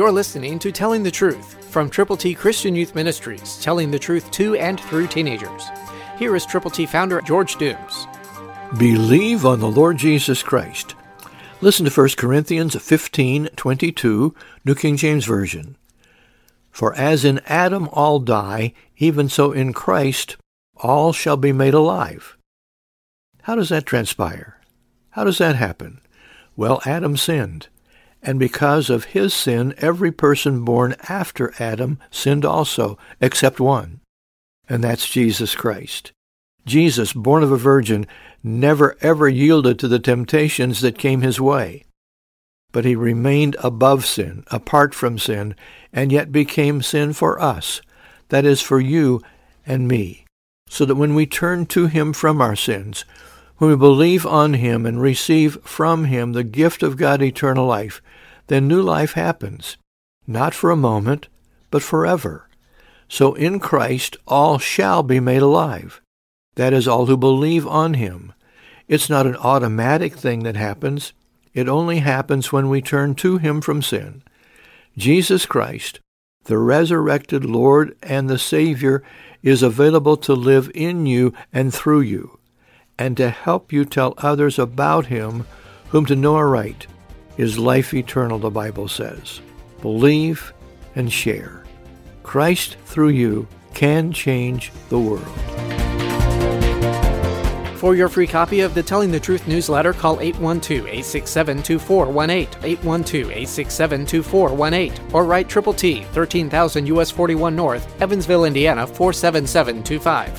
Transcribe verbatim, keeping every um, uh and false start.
You're listening to Telling the Truth from Triple T Christian Youth Ministries, telling the truth to and through teenagers. Here is Triple T founder George Dooms. Believe on the Lord Jesus Christ. Listen to First Corinthians fifteen twenty-two, New King James Version. For as in Adam all die, even so in Christ all shall be made alive. How does that transpire? How does that happen? Well, Adam sinned, and because of his sin, every person born after Adam sinned also, except one, and that's Jesus Christ. Jesus, born of a virgin, never ever yielded to the temptations that came his way, but he remained above sin, apart from sin, and yet became sin for us, that is, for you and me, so that when we turn to him from our sins, when we believe on him and receive from him the gift of God, eternal life, then new life happens, not for a moment, but forever. So in Christ all shall be made alive. That is, all who believe on him. It's not an automatic thing that happens. It only happens when we turn to him from sin. Jesus Christ, the resurrected Lord and the Savior, is available to live in you and through you, and to help you tell others about him, whom to know aright is life eternal, the Bible says. Believe and share. Christ through you can change the world. For your free copy of the Telling the Truth newsletter, call eight one two, eight six seven, two four one eight, eight one two, eight six seven, two four one eight, or write Triple T, thirteen thousand U S forty-one North, Evansville, Indiana, four seven seven two five.